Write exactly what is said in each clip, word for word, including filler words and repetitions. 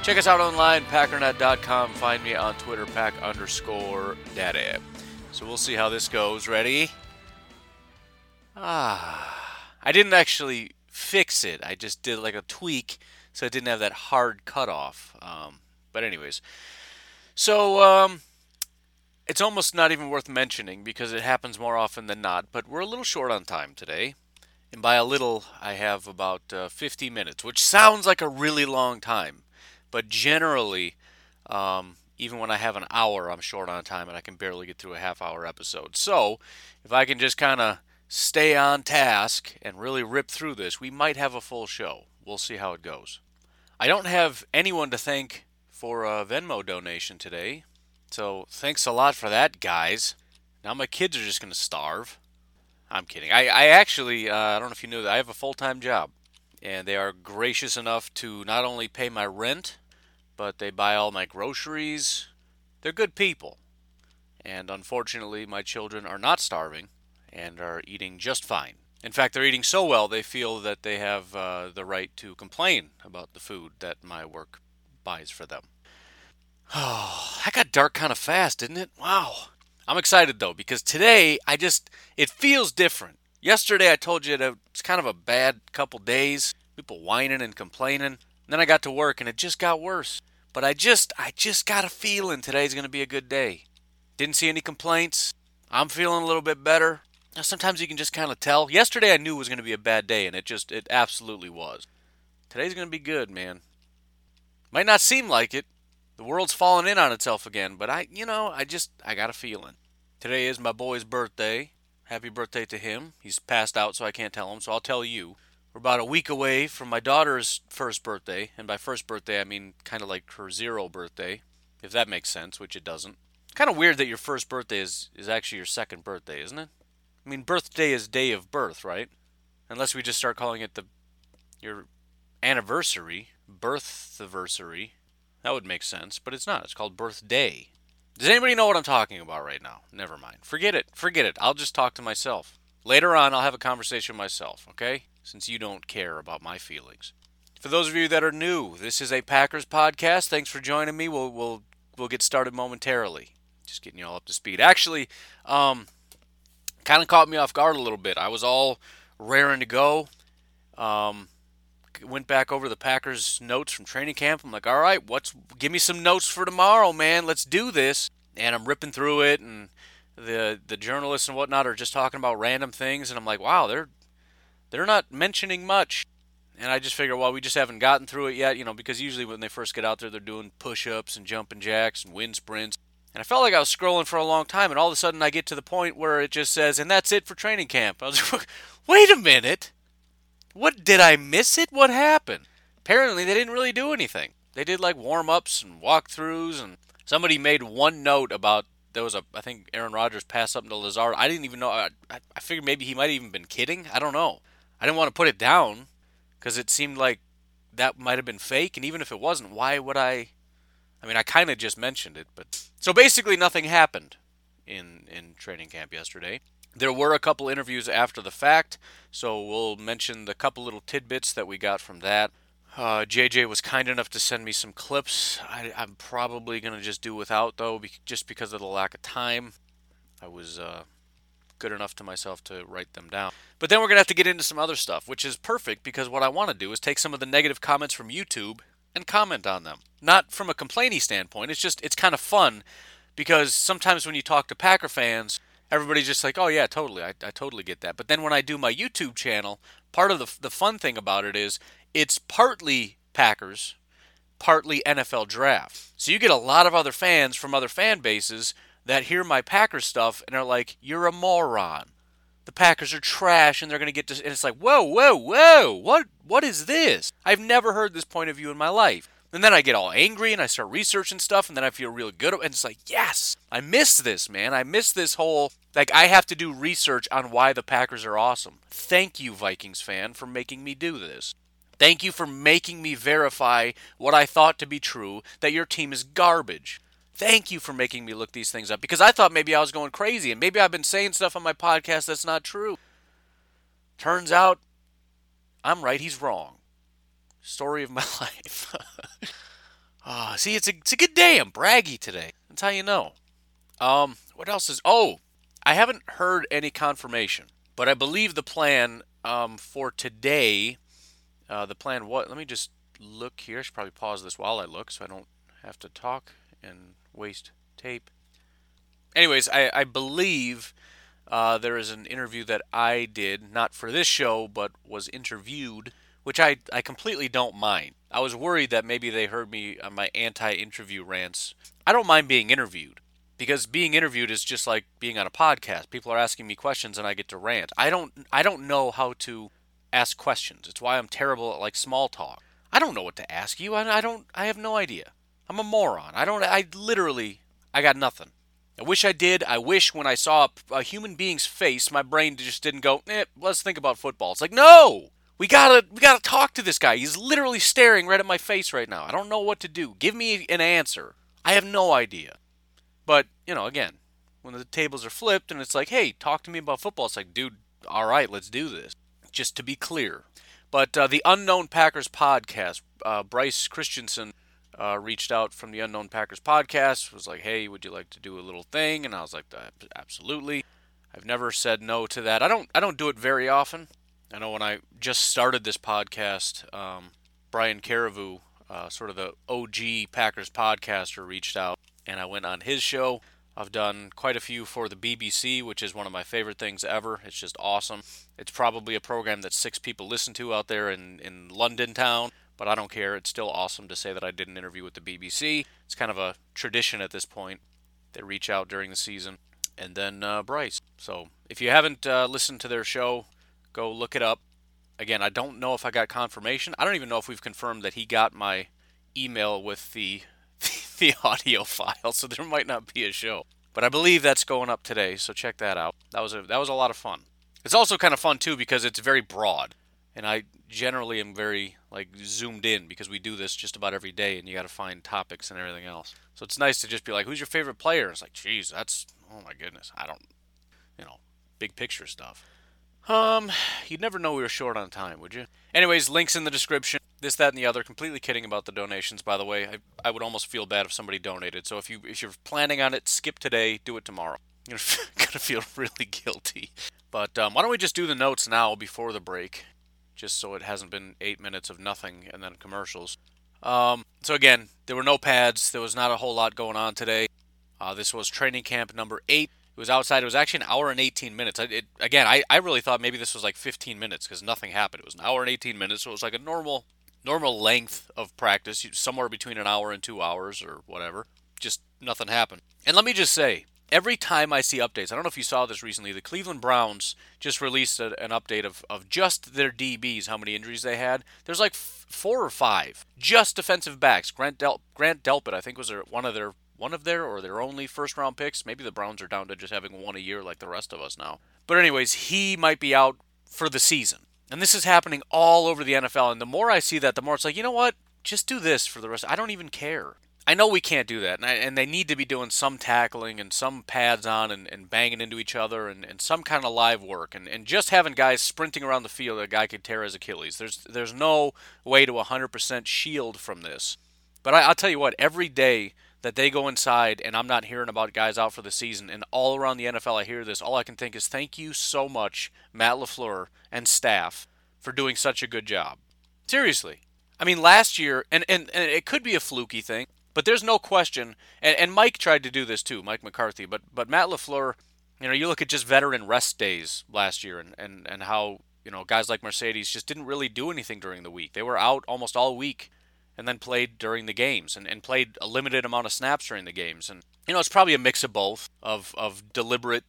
Check us out online, packernet dot com. Find me on Twitter, pack underscore daddy. So we'll see how this goes. Ready? Ah, I didn't actually fix it. I just did like a tweak, so it didn't have that hard cutoff. Um, but anyways, so... um It's almost not even worth mentioning because it happens more often than not, but we're a little short on time today. And by a little, I have about uh, fifty minutes, which sounds like a really long time. But generally, um, even when I have an hour, I'm short on time and I can barely get through a half-hour episode. So if I can just kind of stay on task and really rip through this, we might have a full show. We'll see how it goes. I don't have anyone to thank for a Venmo donation today. So, thanks a lot for that, guys. Now my kids are just going to starve. I'm kidding. I, I actually, uh, I don't know if you knew that, I have a full-time job. And they are gracious enough to not only pay my rent, but they buy all my groceries. They're good people. And unfortunately, my children are not starving and are eating just fine. In fact, they're eating so well, they feel that they have uh, the right to complain about the food that my work buys for them. Oh, that got dark kind of fast, didn't it? Wow. I'm excited, though, because today, I just, it feels different. Yesterday, I told you that it's kind of a bad couple days. People whining and complaining. And then I got to work, and it just got worse. But I just, I just got a feeling today's going to be a good day. Didn't see any complaints. I'm feeling a little bit better. Now, sometimes you can just kind of tell. Yesterday, I knew it was going to be a bad day, and it just, it absolutely was. Today's going to be good, man. Might not seem like it. The world's falling in on itself again, but I, you know, I just, I got a feeling. Today is my boy's birthday. Happy birthday to him. He's passed out, so I can't tell him, so I'll tell you. We're about a week away from my daughter's first birthday, and by first birthday, I mean kind of like her zero birthday, if that makes sense, which it doesn't. Kind of weird that your first birthday is, is actually your second birthday, isn't it? I mean, birthday is day of birth, right? Unless we just start calling it the your anniversary, birth-iversary. That would make sense, but it's not. It's called birthday. Does anybody know what I'm talking about right now? Never mind. Forget it. Forget it. I'll just talk to myself. Later on, I'll have a conversation with myself, okay? Since you don't care about my feelings. For those of you that are new, this is a Packers podcast. Thanks for joining me. We'll we'll we'll get started momentarily. Just getting you all up to speed. Actually, um, kind of caught me off guard a little bit. I was all raring to go. Um... Went back over the Packers notes from training camp. I'm like, all right, what's give me some notes for tomorrow, man. Let's do this. And I'm ripping through it, and the the journalists and whatnot are just talking about random things. And I'm like, wow, they're they're not mentioning much. And I just figure, well, we just haven't gotten through it yet, you know, because usually when they first get out there, they're doing push-ups and jumping jacks and wind sprints. And I felt like I was scrolling for a long time, and all of a sudden I get to the point where it just says, and that's it for training camp. I was like, wait a minute. What, did I miss it? What happened? Apparently, they didn't really do anything. They did, like, warm-ups and walkthroughs, and somebody made one note about, there was a, I think Aaron Rodgers passed something to Lazard. I didn't even know. I, I figured maybe he might have even been kidding. I don't know. I didn't want to put it down because it seemed like that might have been fake, and even if it wasn't, why would I? I mean, I kind of just mentioned it, but so basically nothing happened in, in training camp yesterday. There were a couple interviews after the fact, so we'll mention the couple little tidbits that we got from that. Uh, J J was kind enough to send me some clips. I, I'm probably going to just do without, though, be, just because of the lack of time. I was uh, good enough to myself to write them down. But then we're going to have to get into some other stuff, which is perfect because what I want to do is take some of the negative comments from YouTube and comment on them. Not from a complainy standpoint. It's just, it's kind of fun because sometimes when you talk to Packer fans, everybody's just like, oh, yeah, totally. I, I totally get that. But then when I do my YouTube channel, part of the the fun thing about it is it's partly Packers, partly N F L draft. So you get a lot of other fans from other fan bases that hear my Packers stuff and are like, you're a moron. The Packers are trash and they're going to get to... And it's like, whoa, whoa, whoa. What? What is this? I've never heard this point of view in my life. And then I get all angry and I start researching stuff and then I feel real good. And it's like, yes, I miss this, man. I miss this whole, like, I have to do research on why the Packers are awesome. Thank you, Vikings fan, for making me do this. Thank you for making me verify what I thought to be true, that your team is garbage. Thank you for making me look these things up, because I thought maybe I was going crazy and maybe I've been saying stuff on my podcast that's not true. Turns out, I'm right, he's wrong. Story of my life. Oh, see, it's a, it's a good day. I'm braggy today. That's how you know. Um, what else is... Oh, I haven't heard any confirmation, but I believe the plan um, for today... Uh, the plan was... Let me just look here. I should probably pause this while I look so I don't have to talk and waste tape. Anyways, I, I believe uh, there is an interview that I did, not for this show, but was interviewed, which I, I completely don't mind. I was worried that maybe they heard me on my anti-interview rants. I don't mind being interviewed, because being interviewed is just like being on a podcast. People are asking me questions and I get to rant. I don't I don't know how to ask questions. It's why I'm terrible at like small talk. I don't know what to ask you. I, I don't I have no idea. I'm a moron. I don't I literally I got nothing. I wish I did. I wish when I saw a, a human being's face, my brain just didn't go, eh, let's think about football. It's like, no. We gotta we gotta talk to this guy. He's literally staring right at my face right now. I don't know what to do. Give me an answer. I have no idea. But, you know, again, when the tables are flipped and it's like, hey, talk to me about football. It's like, dude, all right, let's do this. Just to be clear. But uh, the Unknown Packers podcast, uh, Bryce Christensen uh, reached out from the Unknown Packers podcast, was like, hey, would you like to do a little thing? And I was like, absolutely. I've never said no to that. I don't I don't do it very often. I know when I just started this podcast, um, Brian Caravu, uh, sort of the O G Packers podcaster, reached out, and I went on his show. I've done quite a few for the B B C, which is one of my favorite things ever. It's just awesome. It's probably a program that six people listen to out there in, in London town, but I don't care. It's still awesome to say that I did an interview with the B B C. It's kind of a tradition at this point. They reach out during the season. And then uh, Bryce. So if you haven't uh, listened to their show, go look it up. Again, I don't know if I got confirmation. I don't even know if we've confirmed that he got my email with the the audio file, so there might not be a show. But I believe that's going up today, so check that out. That was a that was a lot of fun. It's also kind of fun too because it's very broad, and I generally am very like zoomed in because we do this just about every day, and you got to find topics and everything else. So it's nice to just be like, who's your favorite player? It's like, geez, that's oh my goodness, I don't, you know, big picture stuff. Um, you'd never know we were short on time, would you? Anyways, links in the description. This, that, and the other. Completely kidding about the donations, by the way. I, I would almost feel bad if somebody donated. So if you if you're planning on it, skip today. Do it tomorrow. You're gonna feel really guilty. But um, why don't we just do the notes now before the break, just so it hasn't been eight minutes of nothing and then commercials. Um. So again, there were no pads. There was not a whole lot going on today. Uh, this was training camp number eight. It was outside. It was actually an hour and eighteen minutes. I, it, again, I, I really thought maybe this was like fifteen minutes because nothing happened. It was an hour and eighteen minutes, so it was like a normal normal length of practice, somewhere between an hour and two hours or whatever. Just nothing happened. And let me just say, every time I see updates, I don't know if you saw this recently, the Cleveland Browns just released a, an update of, of just their D Bs, how many injuries they had. There's like f- four or five just defensive backs. Grant Del- Grant Delpit, I think, was their, one of their... one of their or their only first-round picks. Maybe the Browns are down to just having one a year like the rest of us now. But anyways, he might be out for the season. And this is happening all over the N F L. And the more I see that, the more it's like, you know what? Just do this for the rest. I don't even care. I know we can't do that. And, I, and they need to be doing some tackling and some pads on and, and banging into each other and, and some kind of live work. And, and just having guys sprinting around the field, a guy could tear his Achilles. There's, there's no way to one hundred percent shield from this. But I, I'll tell you what, every day that they go inside, and I'm not hearing about guys out for the season, and all around the N F L I hear this, all I can think is thank you so much, Matt LaFleur and staff, for doing such a good job. Seriously. I mean, last year, and, and, and it could be a fluky thing, but there's no question, and, and Mike tried to do this too, Mike McCarthy, but but Matt LaFleur, you know, you look at just veteran rest days last year and, and, and how, you know, guys like Mercedes just didn't really do anything during the week. They were out almost all week, and then played during the games, and, and played a limited amount of snaps during the games. And, you know, it's probably a mix of both, of, of deliberate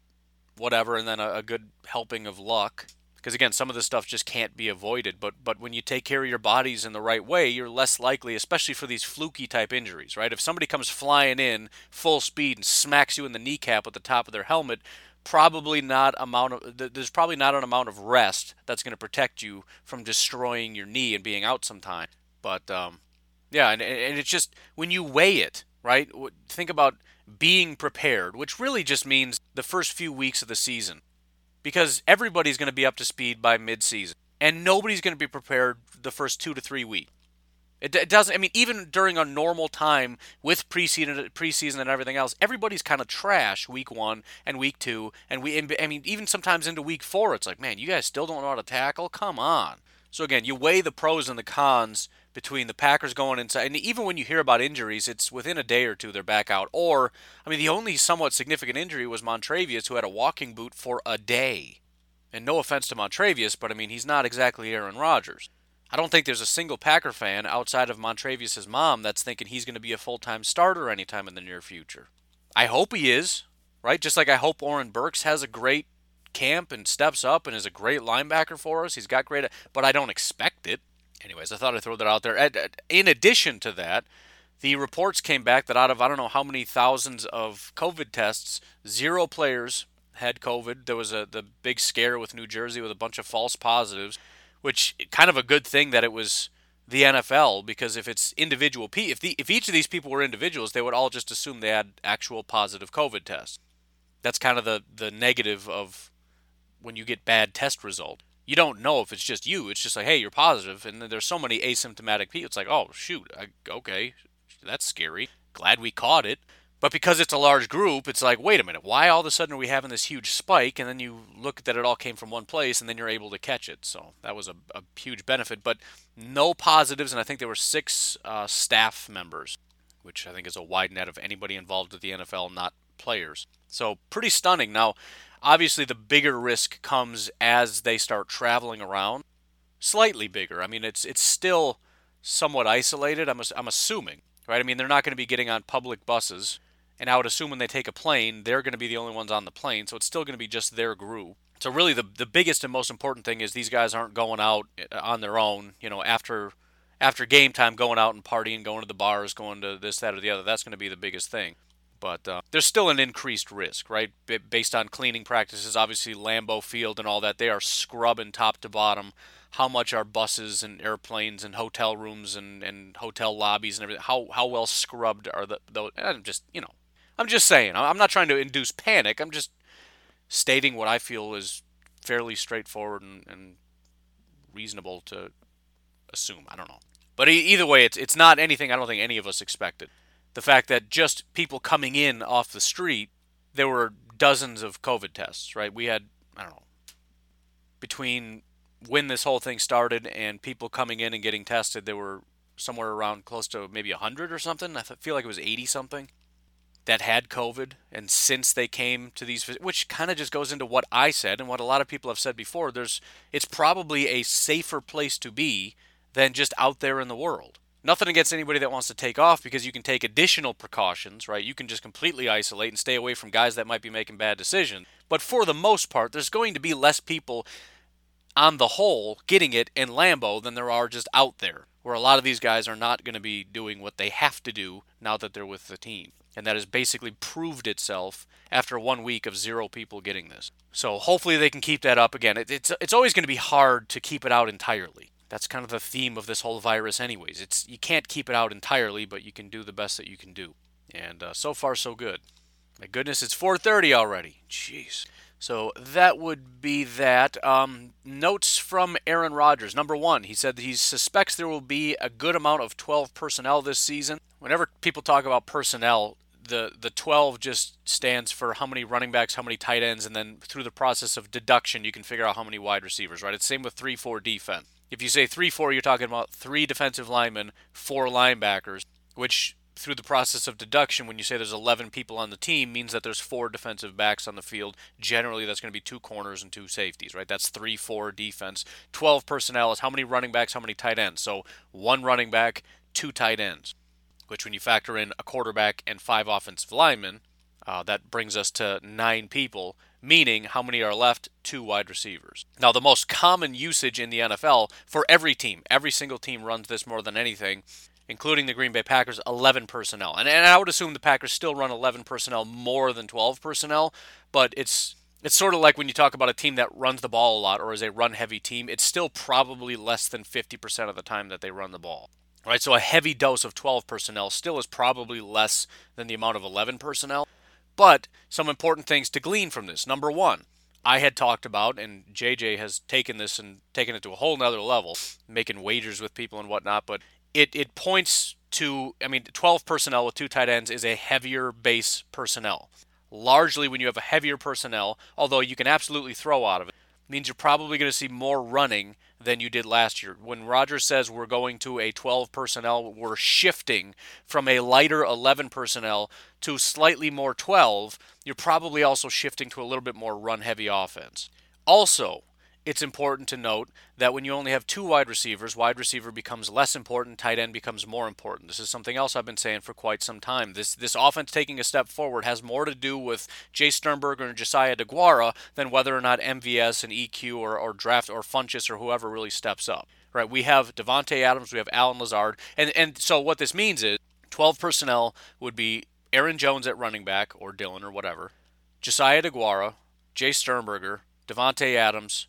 whatever, and then a, a good helping of luck. Because, again, some of this stuff just can't be avoided. But but when you take care of your bodies in the right way, you're less likely, especially for these fluky-type injuries, right? If somebody comes flying in full speed and smacks you in the kneecap with the top of their helmet, probably not amount of there's probably not an amount of rest that's going to protect you from destroying your knee and being out sometime. But, um, yeah, and, and it's just when you weigh it, right, think about being prepared, which really just means the first few weeks of the season. Because everybody's going to be up to speed by mid-season, and nobody's going to be prepared the first two to three weeks. It, it doesn't. I mean, even during a normal time with preseason, preseason and everything else, everybody's kind of trash week one and week two, and we. I mean, even sometimes into week four, it's like, man, you guys still don't know how to tackle. Come on. So again, you weigh the pros and the cons between the Packers going inside, and even when you hear about injuries, it's within a day or two they're back out. Or, I mean, the only somewhat significant injury was Montravius, who had a walking boot for a day. And no offense to Montravius, but I mean, he's not exactly Aaron Rodgers. I don't think there's a single Packer fan outside of Montravius' mom that's thinking he's going to be a full-time starter anytime in the near future. I hope he is, right? Just like I hope Oren Burks has a great camp and steps up and is a great linebacker for us. He's got great, but I don't expect it. Anyways, I thought I'd throw that out there. In addition to that, the reports came back that out of I don't know how many thousands of COVID tests, zero players had COVID. There was a the big scare with New Jersey with a bunch of false positives, which kind of a good thing that it was the N F L, because if it's individual, if the if each of these people were individuals, they would all just assume they had actual positive COVID tests. That's kind of the the negative of when you get bad test results. You don't know if it's just you. It's just like, hey, you're positive. And there's so many asymptomatic people. It's like, oh, shoot, I, okay, that's scary. Glad we caught it. But because it's a large group, it's like, wait a minute, why all of a sudden are we having this huge spike? And then you look that it all came from one place, and then you're able to catch it. So that was a, a huge benefit. But no positives, and I think there were six uh, staff members, which I think is a wide net of anybody involved with the N F L, not players. So pretty stunning. Now, obviously, the bigger risk comes as they start traveling around. Slightly bigger. I mean, it's it's still somewhat isolated, I'm I'm assuming, right? I mean, they're not going to be getting on public buses. And I would assume when they take a plane, they're going to be the only ones on the plane. So it's still going to be just their group. So really, the the biggest and most important thing is these guys aren't going out on their own, you know, after after game time, going out and partying, going to the bars, going to this, that, or the other. That's going to be the biggest thing. But uh, there's still an increased risk, right? B- based on cleaning practices, obviously Lambeau Field and all that, they are scrubbing top to bottom. How much are buses and airplanes and hotel rooms and, and hotel lobbies and everything? How how well scrubbed are the those? I'm just you know, I'm just saying. I'm not trying to induce panic. I'm just stating what I feel is fairly straightforward and, and reasonable to assume. I don't know, but e- either way, it's it's not anything I don't think any of us expected. The fact that just people coming in off the street, there were dozens of COVID tests, right? We had, I don't know, between when this whole thing started and people coming in and getting tested, there were somewhere around close to maybe one hundred or something. I feel like it was eighty-something that had COVID. And since they came to these, which kind of just goes into what I said and what a lot of people have said before, there's it's probably a safer place to be than just out there in the world. Nothing against anybody that wants to take off, because you can take additional precautions, right? You can just completely isolate and stay away from guys that might be making bad decisions. But for the most part, there's going to be less people on the whole getting it in Lambeau than there are just out there, where a lot of these guys are not going to be doing what they have to do now that they're with the team. And that has basically proved itself after one week of zero people getting this. So hopefully they can keep that up again. It, it's, it's always going to be hard to keep it out entirely. That's kind of the theme of this whole virus anyways. It's you can't keep it out entirely, but you can do the best that you can do. And uh, so far, so good. My goodness, it's four thirty already. Jeez. So that would be that. Um, notes from Aaron Rodgers. Number one, he said that he suspects there will be a good amount of twelve personnel this season. Whenever people talk about personnel, the, the twelve just stands for how many running backs, how many tight ends, and then through the process of deduction, you can figure out how many wide receivers, right? It's same with three four defense. If you say three four, you're talking about three defensive linemen, four linebackers, which through the process of deduction, when you say there's eleven people on the team, means that there's four defensive backs on the field. Generally, that's going to be two corners and two safeties, right? That's three four defense. twelve personnel is how many running backs, how many tight ends. So one running back, two tight ends, which when you factor in a quarterback and five offensive linemen, uh, that brings us to nine people meaning how many are left? Two wide receivers. Now, the most common usage in the N F L for every team, every single team runs this more than anything, including the Green Bay Packers, eleven personnel. And, and I would assume the Packers still run eleven personnel more than twelve personnel, but it's It's sort of like when you talk about a team that runs the ball a lot or is a run-heavy team, it's still probably less than fifty percent of the time that they run the ball. All right, so a heavy dose of twelve personnel still is probably less than the amount of eleven personnel. But some important things to glean from this. Number one, I had talked about, and J J has taken this and taken it to a whole nother level, making wagers with people and whatnot, but it, it points to, I mean, twelve personnel with two tight ends is a heavier base personnel. Largely when you have a heavier personnel, although you can absolutely throw out of it, means you're probably going to see more running than you did last year. When Rodgers says we're going to a twelve personnel, we're shifting from a lighter eleven personnel to slightly more twelve, you're probably also shifting to a little bit more run-heavy offense. Also, it's important to note that when you only have two wide receivers, wide receiver becomes less important, tight end becomes more important. This is something else I've been saying for quite some time. This this offense taking a step forward has more to do with Jay Sternberger and Josiah DeGuara than whether or not M V S and E Q or, or Draft or Funchess or whoever really steps up. Right? We have Devante Adams, we have Alan Lazard, and, and so what this means is twelve personnel would be Aaron Jones at running back, or Dylan or whatever, Josiah DeGuara, Jay Sternberger, Devante Adams,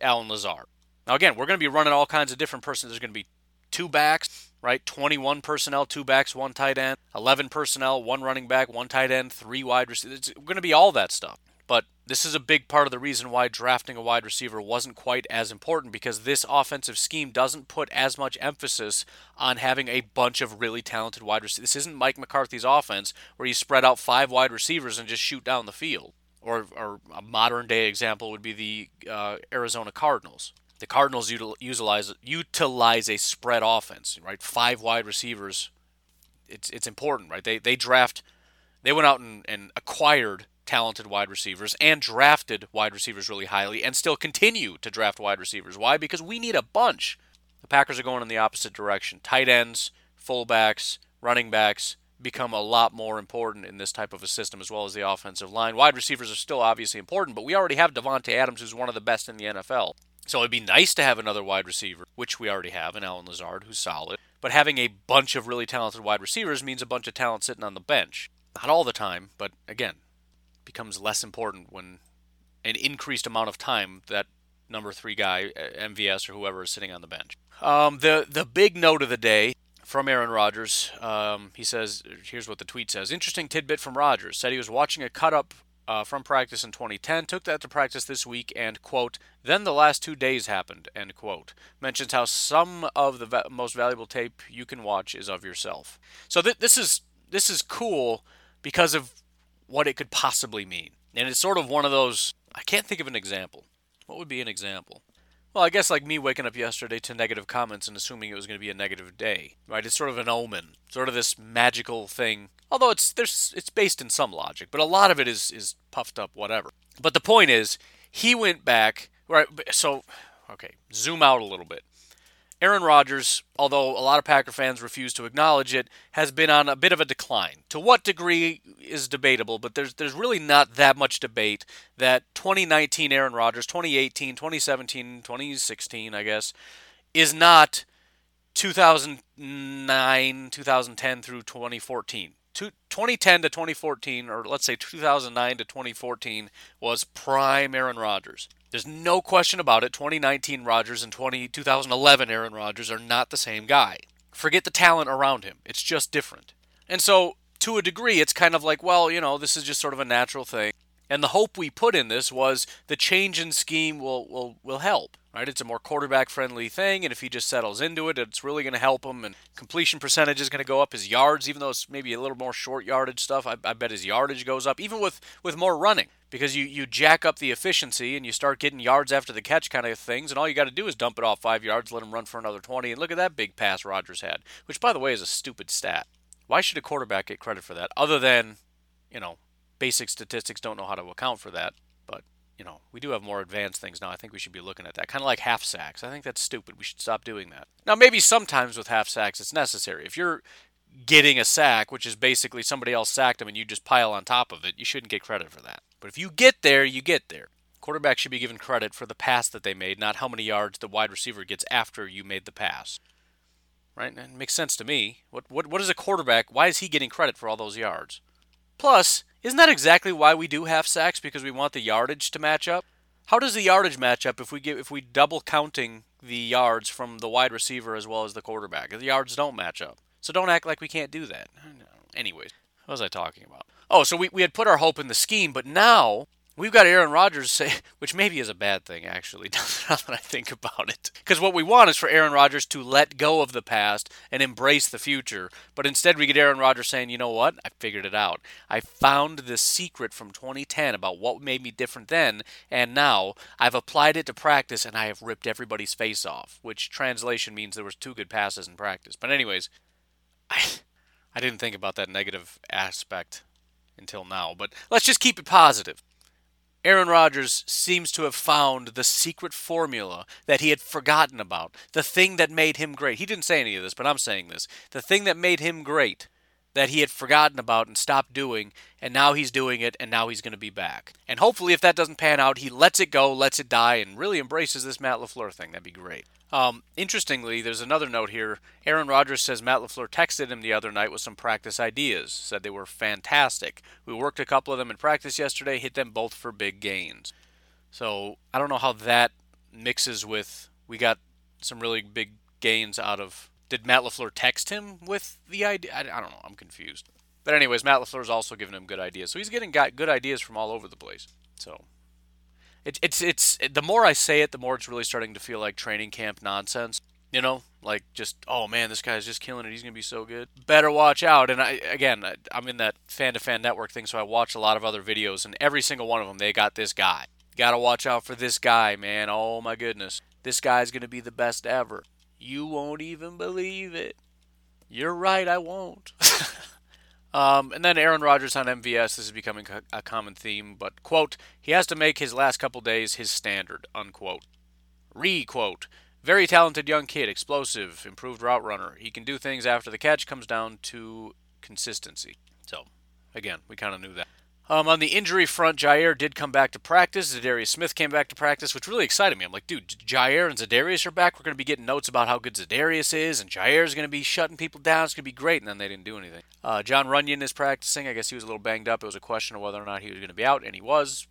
Alan Lazard. Now again, we're going to be running all kinds of different persons. There's going to be two backs, right? twenty-one personnel, two backs, one tight end, eleven personnel, one running back, one tight end, three wide receivers. It's going to be all that stuff. But this is a big part of the reason why drafting a wide receiver wasn't quite as important, because this offensive scheme doesn't put as much emphasis on having a bunch of really talented wide receivers. This isn't Mike McCarthy's offense where you spread out five wide receivers and just shoot down the field. Or, or a modern-day example would be the uh, Arizona Cardinals. The Cardinals util- utilize, utilize a spread offense, right? Five wide receivers. It's it's important, right? They they draft, they went out and, and acquired talented wide receivers and drafted wide receivers really highly and still continue to draft wide receivers. Why? Because we need a bunch. The Packers are going in the opposite direction. Tight ends, fullbacks, running backs become a lot more important in this type of a system, as well as the offensive line. Wide receivers are still obviously important, but we already have Devante Adams, who's one of the best in the N F L. So it'd be nice to have another wide receiver, which we already have, in Alan Lazard, who's solid. But having a bunch of really talented wide receivers means a bunch of talent sitting on the bench. Not all the time, but again, becomes less important when an increased amount of time that number three guy, M V S or whoever, is sitting on the bench. Um, the, the big note of the day from Aaron Rodgers, um, he says, here's what the tweet says. Interesting tidbit from Rodgers. Said he was watching a cut-up uh, from practice in twenty ten, took that to practice this week, and, quote, then the last two days happened, end quote. Mentions how some of the va- most valuable tape you can watch is of yourself. So th- this is this is cool because of what it could possibly mean. And it's sort of one of those, I can't think of an example. What would be an example? Well, I guess like me waking up yesterday to negative comments and assuming it was going to be a negative day, right? It's sort of an omen, sort of this magical thing. Although it's there's it's based in some logic, but a lot of it is is puffed up whatever. But the point is, he went back, right? So, okay, zoom out a little bit. Aaron Rodgers, although a lot of Packer fans refuse to acknowledge it, has been on a bit of a decline. To what degree is debatable, but there's there's really not that much debate that twenty nineteen Aaron Rodgers, twenty eighteen, twenty seventeen, twenty sixteen, I guess, is not two thousand nine, two thousand ten through twenty fourteen. twenty ten to twenty fourteen, or let's say two thousand nine to twenty fourteen, was prime Aaron Rodgers. There's no question about it. twenty nineteen Rodgers and twenty, twenty eleven Aaron Rodgers are not the same guy. Forget the talent around him. It's just different. And so, to a degree, it's kind of like, well, you know, this is just sort of a natural thing. And the hope we put in this was the change in scheme will will, will help, right? It's a more quarterback-friendly thing, and if he just settles into it, it's really going to help him, and completion percentage is going to go up, his yards, even though it's maybe a little more short yardage stuff, I, I bet his yardage goes up, even with, with more running, because you, you jack up the efficiency, and you start getting yards after the catch kind of things, and all you got to do is dump it off five yards, let him run for another twenty, and look at that big pass Rodgers had, which, by the way, is a stupid stat. Why should a quarterback get credit for that, other than, you know, basic statistics don't know how to account for that, but, you know, we do have more advanced things now. I think we should be looking at that. Kind of like half sacks. I think that's stupid. We should stop doing that. Now, maybe sometimes with half sacks it's necessary. If you're getting a sack, which is basically somebody else sacked them and you just pile on top of it, you shouldn't get credit for that. But if you get there, you get there. Quarterbacks should be given credit for the pass that they made, not how many yards the wide receiver gets after you made the pass. Right? That makes sense to me. What what what is a quarterback? Why is he getting credit for all those yards? Plus, isn't that exactly why we do half sacks? Because we want the yardage to match up? How does the yardage match up if we get if we double counting the yards from the wide receiver as well as the quarterback? The yards don't match up. So don't act like we can't do that. Anyways, what was I talking about? Oh, so we, we had put our hope in the scheme, but now we've got Aaron Rodgers say, which maybe is a bad thing, actually, now that I think about it. Because what we want is for Aaron Rodgers to let go of the past and embrace the future. But instead we get Aaron Rodgers saying, you know what? I figured it out. I found the secret from twenty ten about what made me different then, and now I've applied it to practice, and I have ripped everybody's face off, which translation means there was two good passes in practice. But anyways, I, I didn't think about that negative aspect until now, but let's just keep it positive. Aaron Rodgers seems to have found the secret formula that he had forgotten about, the thing that made him great. He didn't say any of this, but I'm saying this. The thing that made him great that he had forgotten about and stopped doing, and now he's doing it, and now he's going to be back. And hopefully, if that doesn't pan out, he lets it go, lets it die, and really embraces this Matt LaFleur thing. That'd be great. Um, interestingly, there's another note here. Aaron Rodgers says Matt LaFleur texted him the other night with some practice ideas, said they were fantastic. We worked a couple of them in practice yesterday, hit them both for big gains. So I don't know how that mixes with we got some really big gains out of... Did Matt LaFleur text him with the idea? I, I don't know. I'm confused. But anyways, Matt LaFleur's also giving him good ideas. So he's getting got good ideas from all over the place. So it, it's it's it, the more I say it, the more it's really starting to feel like training camp nonsense. You know, like just, oh, man, this guy's just killing it. He's going to be so good. Better watch out. And, I again, I, I'm in that fan-to-fan network thing, so I watch a lot of other videos. And every single one of them, they got this guy. Got to watch out for this guy, man. Oh, my goodness. This guy's going to be the best ever. You won't even believe it. You're right, I won't. um, and then Aaron Rodgers on M V S. This is becoming a common theme, but, quote, he has to make his last couple days his standard, unquote. Re-quote, very talented young kid, explosive, improved route runner. He can do things after the catch, comes down to consistency. So, again, we kind of knew that. Um, on the injury front, Jair did come back to practice. Zadarius Smith came back to practice, which really excited me. I'm like, dude, Jair and Zadarius are back. We're going to be getting notes about how good Zadarius is, and Jair's going to be shutting people down. It's going to be great, and then they didn't do anything. Uh, John Runyan is practicing. I guess he was a little banged up. It was a question of whether or not he was going to be out, and he was.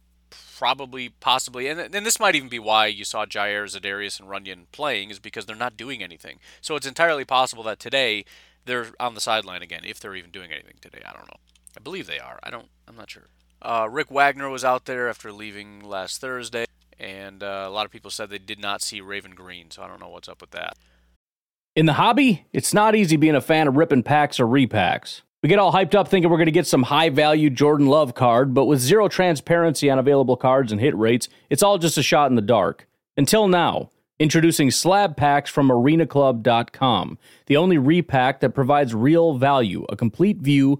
Probably, possibly, and, and this might even be why you saw Jair, Zadarius, and Runyan playing, is because they're not doing anything. So it's entirely possible that today they're on the sideline again, if they're even doing anything today. I don't know. I believe they are. I don't, I'm not sure. Uh, Rick Wagner was out there after leaving last Thursday, and uh, a lot of people said they did not see Raven Green, so I don't know what's up with that. In the hobby, it's not easy being a fan of ripping packs or repacks. We get all hyped up thinking we're going to get some high-value Jordan Love card, but with zero transparency on available cards and hit rates, it's all just a shot in the dark. Until now. Introducing Slab Packs from arena club dot com, the only repack that provides real value, a complete view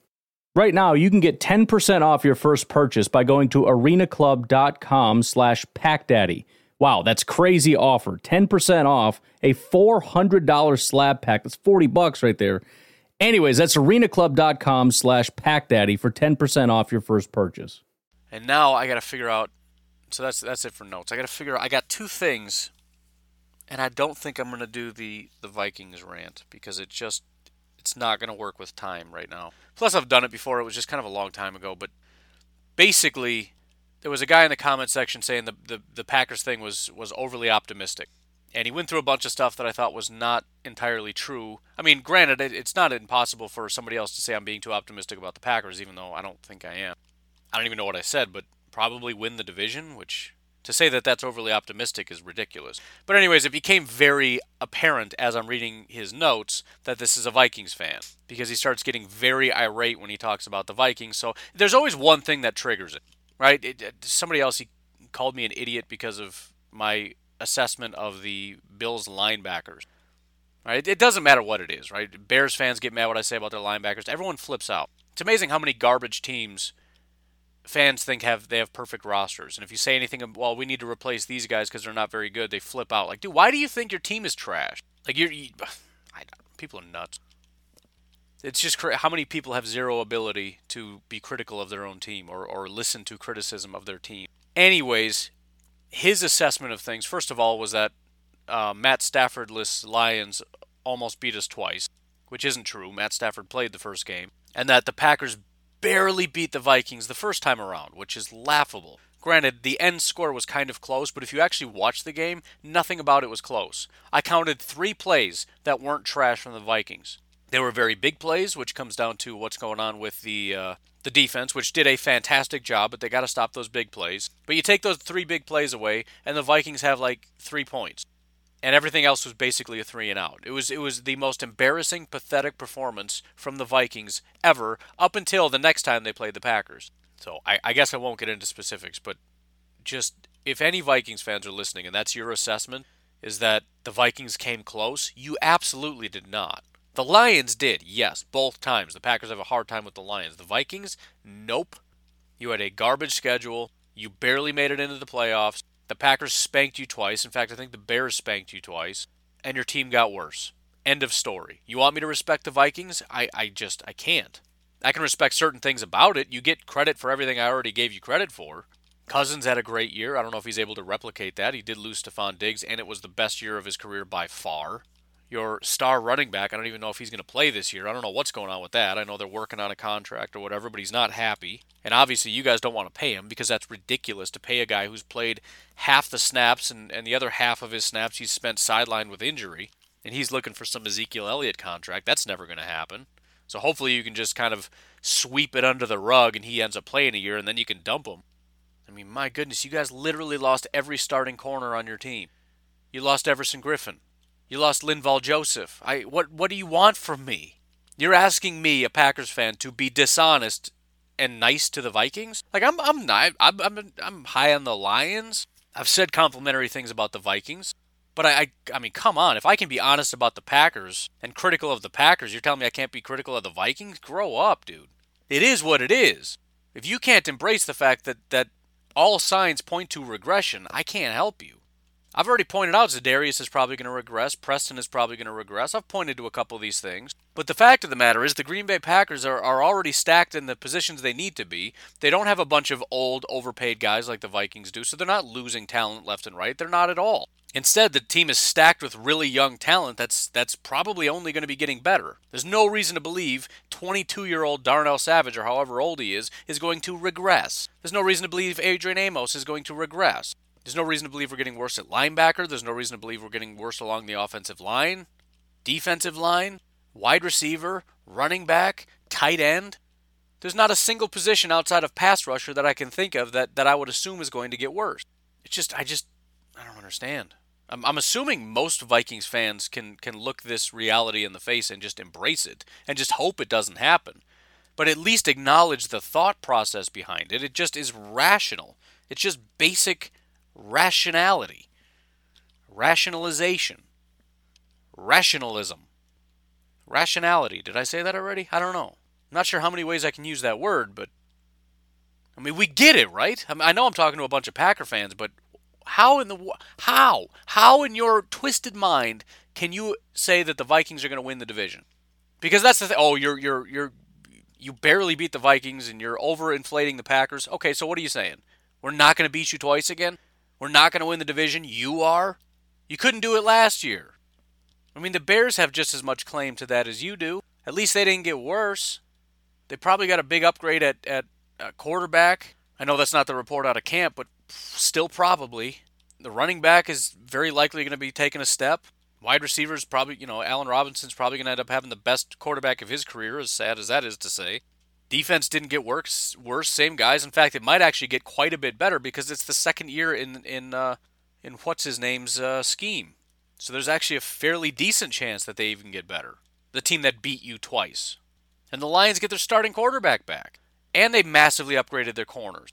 Right now, you can get ten percent off your first purchase by going to arena club dot com slash pack daddy. Wow, that's crazy offer. ten percent off a four hundred dollars slab pack. That's forty bucks right there. Anyways, that's arena club dot com slash pack daddy for ten percent off your first purchase. And now I got to figure out, so that's that's it for notes. I got to figure out, I got two things, and I don't think I'm going to do the, the Vikings rant because it just, it's not going to work with time right now. Plus, I've done it before. It was just kind of a long time ago. But basically, there was a guy in the comment section saying the, the, the Packers thing was, was overly optimistic. And he went through a bunch of stuff that I thought was not entirely true. I mean, granted, it, it's not impossible for somebody else to say I'm being too optimistic about the Packers, even though I don't think I am. I don't even know what I said, but probably win the division, which... To say that that's overly optimistic is ridiculous. But anyways, it became very apparent as I'm reading his notes that this is a Vikings fan because he starts getting very irate when he talks about the Vikings. So there's always one thing that triggers it, right? It, somebody else, he called me an idiot because of my assessment of the Bills linebackers. Right? It doesn't matter what it is, right? Bears fans get mad what I say about their linebackers. Everyone flips out. It's amazing how many garbage teams fans think have they have perfect rosters. And if you say anything, well, we need to replace these guys because they're not very good, they flip out. Like, dude, why do you think your team is trash? Like, you're, you, I, people are nuts. It's just cra- how many people have zero ability to be critical of their own team or, or listen to criticism of their team. Anyways, his assessment of things, first of all, was that Uh, Matt Stafford-less Lions almost beat us twice, which isn't true. Matt Stafford played the first game. And that the Packers barely beat the Vikings the first time around, which is laughable. Granted, the end score was kind of close, but if you actually watch the game, nothing about it was close. I counted three plays that weren't trash from the Vikings. They were very big plays, which comes down to what's going on with the uh, the defense, which did a fantastic job, but they got to stop those big plays. But you take those three big plays away, and the Vikings have like three points. And everything else was basically a three and out. It was it was the most embarrassing, pathetic performance from the Vikings ever, up until the next time they played the Packers. So I, I guess I won't get into specifics, but just if any Vikings fans are listening, and that's your assessment, is that the Vikings came close, you absolutely did not. The Lions did, yes, both times. The Packers have a hard time with the Lions. The Vikings, nope. You had a garbage schedule. You barely made it into the playoffs. The Packers spanked you twice. In fact, I think the Bears spanked you twice. And your team got worse. End of story. You want me to respect the Vikings? I, I just, I can't. I can respect certain things about it. You get credit for everything I already gave you credit for. Cousins had a great year. I don't know if he's able to replicate that. He did lose Stephon Diggs, and it was the best year of his career by far. Your star running back, I don't even know if he's going to play this year. I don't know what's going on with that. I know they're working on a contract or whatever, but he's not happy. And obviously you guys don't want to pay him because that's ridiculous to pay a guy who's played half the snaps and, and the other half of his snaps he's spent sidelined with injury, and he's looking for some Ezekiel Elliott contract. That's never going to happen. So hopefully you can just kind of sweep it under the rug and he ends up playing a year and then you can dump him. I mean, my goodness, you guys literally lost every starting corner on your team. You lost Everson Griffin. You lost Linval Joseph. I what what do you want from me? You're asking me, a Packers fan, to be dishonest and nice to the Vikings? Like, I'm I'm not, I'm I'm I'm high on the Lions. I've said complimentary things about the Vikings, but I, I I mean, come on. If I can be honest about the Packers and critical of the Packers, you're telling me I can't be critical of the Vikings? Grow up, dude. It is what it is. If you can't embrace the fact that that all signs point to regression, I can't help you. I've already pointed out Zadarius is probably going to regress. Preston is probably going to regress. I've pointed to a couple of these things. But the fact of the matter is the Green Bay Packers are, are already stacked in the positions they need to be. They don't have a bunch of old, overpaid guys like the Vikings do, so they're not losing talent left and right. They're not at all. Instead, the team is stacked with really young talent that's that's probably only going to be getting better. There's no reason to believe twenty-two-year-old Darnell Savage, or however old he is, is going to regress. There's no reason to believe Adrian Amos is going to regress. There's no reason to believe we're getting worse at linebacker. There's no reason to believe we're getting worse along the offensive line, defensive line, wide receiver, running back, tight end. There's not a single position outside of pass rusher that I can think of that, that I would assume is going to get worse. It's just, I just, I don't understand. I'm, I'm assuming most Vikings fans can, can look this reality in the face and just embrace it and just hope it doesn't happen. But at least acknowledge the thought process behind it. It just is rational. It's just basic rationality, rationalization, rationalism, rationality. Did I say that already? I don't know. I'm not sure how many ways I can use that word, but I mean, we get it, right? I mean, I know I'm talking to a bunch of Packer fans, but how in the how how in your twisted mind can you say that the Vikings are going to win the division? Because that's the thing. Oh, you're you're you're you barely beat the Vikings, and you're overinflating the Packers. Okay, so what are you saying? We're not going to beat you twice again. We're not going to win the division. You are. You couldn't do it last year. I mean, the Bears have just as much claim to that as you do. At least they didn't get worse. They probably got a big upgrade at, at uh, quarterback. I know that's not the report out of camp, but still probably. The running back is very likely going to be taking a step. Wide receivers probably, you know, Allen Robinson's probably going to end up having the best quarterback of his career, as sad as that is to say. Defense didn't get worse, worse, same guys. In fact, it might actually get quite a bit better because it's the second year in in uh, in what's-his-name's uh, scheme. So there's actually a fairly decent chance that they even get better. The team that beat you twice. And the Lions get their starting quarterback back. And they massively upgraded their corners.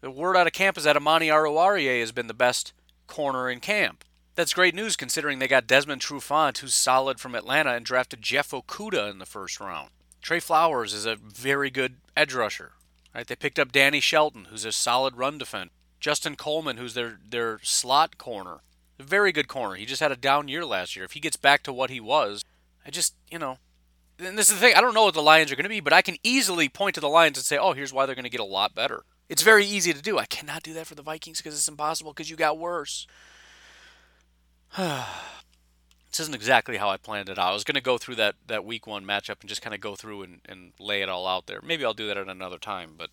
The word out of camp is that Amani Aruwariye has been the best corner in camp. That's great news considering they got Desmond Trufant, who's solid, from Atlanta, and drafted Jeff Okuda in the first round. Trey Flowers is a very good edge rusher. Right? They picked up Danny Shelton, who's a solid run defender. Justin Coleman, who's their, their slot corner. A very good corner. He just had a down year last year. If he gets back to what he was, I just, you know. And this is the thing. I don't know what the Lions are going to be, but I can easily point to the Lions and say, oh, here's why they're going to get a lot better. It's very easy to do. I cannot do that for the Vikings because it's impossible because you got worse. This isn't exactly how I planned it out. I was going to go through that, that week one matchup and just kind of go through and, and lay it all out there. Maybe I'll do that at another time, but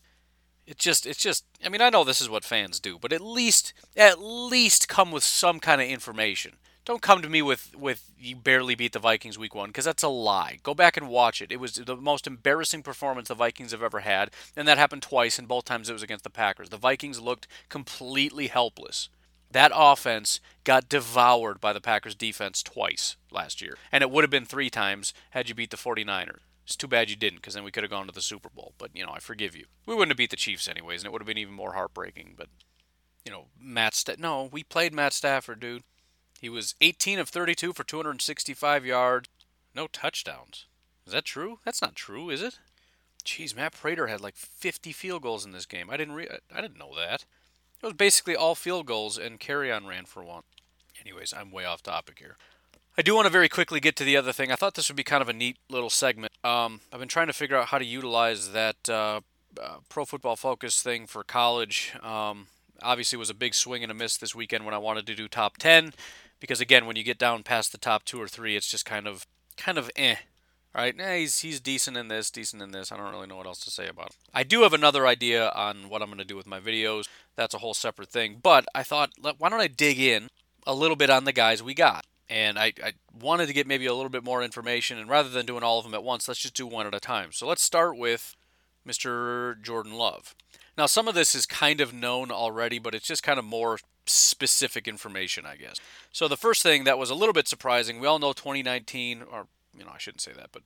it's just, it's just, I mean, I know this is what fans do, but at least, at least come with some kind of information. Don't come to me with, with you barely beat the Vikings week one, because that's a lie. Go back and watch it. It was the most embarrassing performance the Vikings have ever had, and that happened twice, and both times it was against the Packers. The Vikings looked completely helpless. That offense got devoured by the Packers defense twice last year, and it would have been three times had you beat the 49ers. It's too bad you didn't, because then we could have gone to the Super Bowl, but, you know, I forgive you. We wouldn't have beat the Chiefs anyways, and it would have been even more heartbreaking, but, you know, Matt Sta- No, we played Matt Stafford, dude. He was eighteen of thirty-two for two hundred sixty-five yards. No touchdowns. Is that true? That's not true, is it? Jeez, Matt Prater had like fifty field goals in this game. I didn't re- I didn't know that. It was basically all field goals, and Carrion ran for one. Anyways, I'm way off topic here. I do want to very quickly get to the other thing. I thought this would be kind of a neat little segment. Um, I've been trying to figure out how to utilize that uh, uh, Pro Football Focus thing for college. Um, obviously, it was a big swing and a miss this weekend when I wanted to do top ten. Because, again, when you get down past the top two or three, it's just kind of kind of eh. Right? Eh, he's, he's decent in this, decent in this. I don't really know what else to say about him. I do have another idea on what I'm going to do with my videos. That's a whole separate thing. But I thought, why don't I dig in a little bit on the guys we got? And I, I wanted to get maybe a little bit more information. And rather than doing all of them at once, let's just do one at a time. So let's start with Mister Jordan Love. Now, some of this is kind of known already, but it's just kind of more specific information, I guess. So the first thing that was a little bit surprising, we all know twenty nineteen, or, you know, I shouldn't say that, but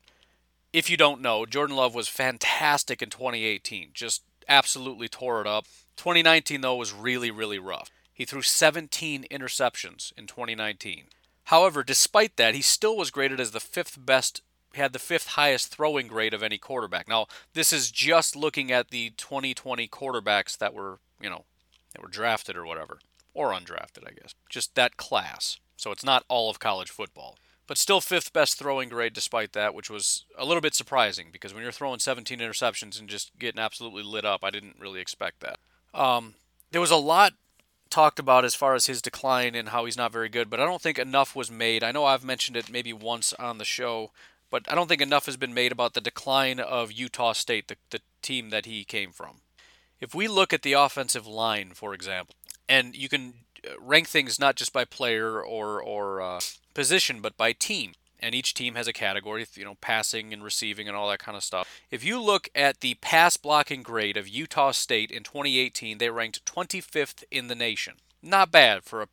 if you don't know, Jordan Love was fantastic in twenty eighteen, just absolutely tore it up. twenty nineteen, though, was really, really rough. He threw seventeen interceptions in twenty nineteen. However, despite that, he still was graded as the fifth best, had the fifth highest throwing grade of any quarterback. Now, this is just looking at the twenty twenty quarterbacks that were, you know, that were drafted or whatever. Or undrafted, I guess. Just that class. So it's not all of college football. But still fifth best throwing grade despite that, which was a little bit surprising because when you're throwing seventeen interceptions and just getting absolutely lit up, I didn't really expect that. Um, there was a lot talked about as far as his decline and how he's not very good, but I don't think enough was made. I know I've mentioned it maybe once on the show, but I don't think enough has been made about the decline of Utah State, the, the team that he came from. If we look at the offensive line, for example, and you can rank things not just by player or or uh, position, but by team. And each team has a category, you know, passing and receiving and all that kind of stuff. If you look at the pass blocking grade of Utah State in twenty eighteen, they ranked twenty-fifth in the nation. Not bad for a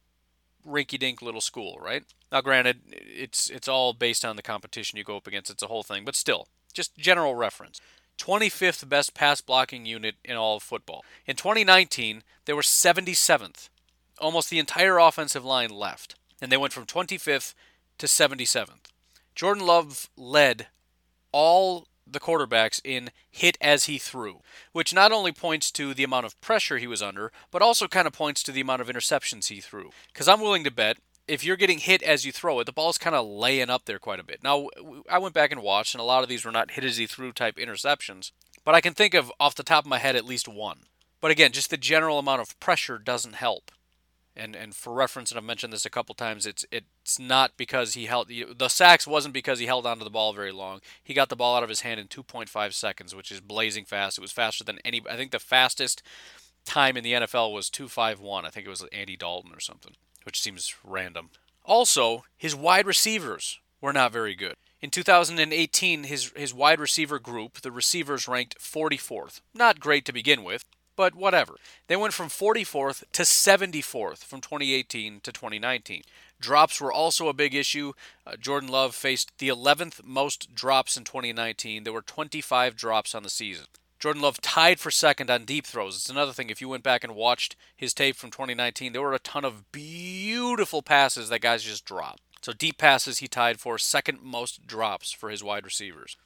rinky-dink little school, right? Now, granted, it's it's all based on the competition you go up against. It's a whole thing, but still, just general reference. twenty-fifth best pass blocking unit in all of football. In twenty nineteen, they were seventy-seventh. Almost the entire offensive line left, and they went from twenty-fifth to seventy-seventh. Jordan Love led all the quarterbacks in hit as he threw, which not only points to the amount of pressure he was under, but also kind of points to the amount of interceptions he threw. Because I'm willing to bet if you're getting hit as you throw it, the ball's kind of laying up there quite a bit. Now, I went back and watched, and a lot of these were not hit-as-he-threw type interceptions, but I can think of, off the top of my head, at least one. But again, just the general amount of pressure doesn't help. And and for reference, and I've mentioned this a couple times, it's it's not because he held... The sacks wasn't because he held onto the ball very long. He got the ball out of his hand in two point five seconds, which is blazing fast. It was faster than any... I think the fastest time in the N F L was two fifty-one. I think it was Andy Dalton or something, which seems random. Also, his wide receivers were not very good. In two thousand eighteen, his, his wide receiver group, the receivers ranked forty-fourth. Not great to begin with, but whatever. They went from forty-fourth to seventy-fourth from twenty eighteen to twenty nineteen. Drops were also a big issue. Uh, Jordan Love faced the eleventh most drops in twenty nineteen. There were twenty-five drops on the season. Jordan Love tied for second on deep throws. It's another thing, if you went back and watched his tape from twenty nineteen, there were a ton of beautiful passes that guys just dropped. So deep passes he tied for second most drops for his wide receivers.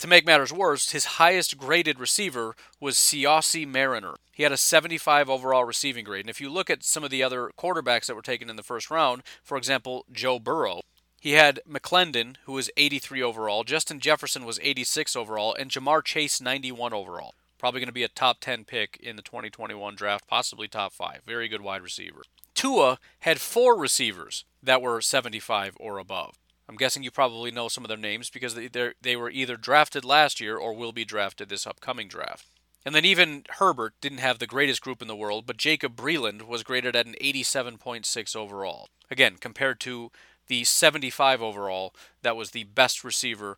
To make matters worse, his highest graded receiver was Seaucy Mariner. He had a seventy-five overall receiving grade. And if you look at some of the other quarterbacks that were taken in the first round, for example, Joe Burrow, he had McClendon, who was eighty-three overall, Justin Jefferson was eighty-six overall, and Jamar Chase, ninety-one overall. Probably going to be a top ten pick in the twenty twenty-one draft, possibly top five. Very good wide receiver. Tua had four receivers that were seventy-five or above. I'm guessing you probably know some of their names because they they were either drafted last year or will be drafted this upcoming draft. And then even Herbert didn't have the greatest group in the world, but Jacob Breland was graded at an eighty-seven point six overall. Again, compared to the seventy-five overall, that was the best receiver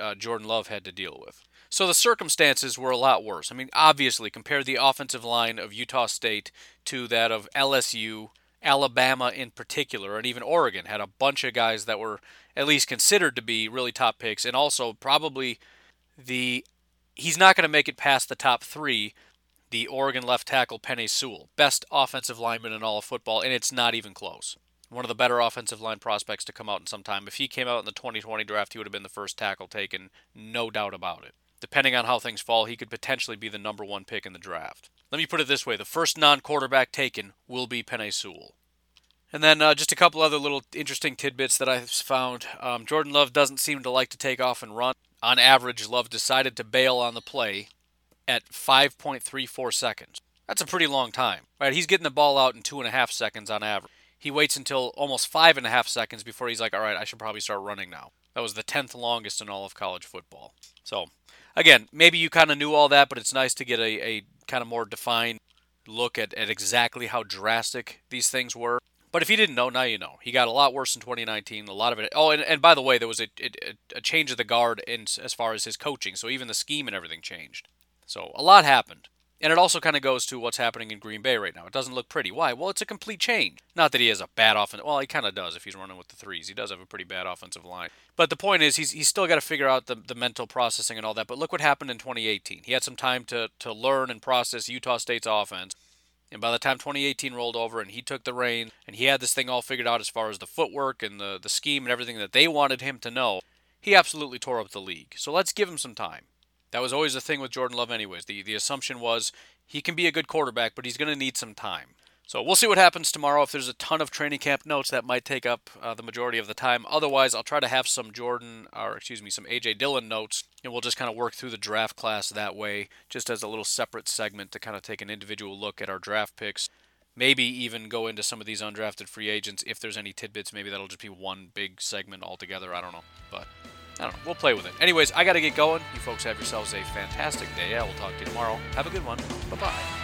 uh, Jordan Love had to deal with. So the circumstances were a lot worse. I mean, obviously, compare the offensive line of Utah State to that of L S U, Alabama in particular, and even Oregon had a bunch of guys that were at least considered to be really top picks, and also probably the, he's not going to make it past the top three, the Oregon left tackle Penei Sewell, best offensive lineman in all of football, and it's not even close. One of the better offensive line prospects to come out in some time. If he came out in the twenty twenty draft, he would have been the first tackle taken, no doubt about it. Depending on how things fall, he could potentially be the number one pick in the draft. Let me put it this way. The first non-quarterback taken will be Penei Sewell. And then uh, just a couple other little interesting tidbits that I found. Um, Jordan Love doesn't seem to like to take off and run. On average, Love decided to bail on the play at five point three four seconds. That's a pretty long time. Right? He's getting the ball out in two and a half seconds on average. He waits until almost five and a half seconds before he's like, all right, I should probably start running now. That was the tenth longest in all of college football. So, again, maybe you kind of knew all that, but it's nice to get a, a kind of more defined look at, at exactly how drastic these things were. But if you didn't know, now you know. He got a lot worse in twenty nineteen, a lot of it. Oh, and, and by the way, there was a, a, a change of the guard in, as far as his coaching, so even the scheme and everything changed. So a lot happened. And it also kind of goes to what's happening in Green Bay right now. It doesn't look pretty. Why? Well, it's a complete change. Not that he has a bad offense. Well, he kind of does if he's running with the threes. He does have a pretty bad offensive line. But the point is he's he's still got to figure out the, the mental processing and all that. But look what happened in twenty eighteen. He had some time to, to learn and process Utah State's offense. And by the time twenty eighteen rolled over and he took the reins, and he had this thing all figured out as far as the footwork and the, the scheme and everything that they wanted him to know, he absolutely tore up the league. So let's give him some time. That was always the thing with Jordan Love anyways. The the assumption was he can be a good quarterback, but he's going to need some time. So we'll see what happens tomorrow. If there's a ton of training camp notes, that might take up uh, the majority of the time. Otherwise, I'll try to have some Jordan, or excuse me, some A J Dillon notes, and we'll just kind of work through the draft class that way, just as a little separate segment to kind of take an individual look at our draft picks. Maybe even go into some of these undrafted free agents. If there's any tidbits, maybe that'll just be one big segment altogether. I don't know, but... I don't know. We'll play with it. Anyways, I got to get going. You folks have yourselves a fantastic day. I will talk to you tomorrow. Have a good one. Bye-bye.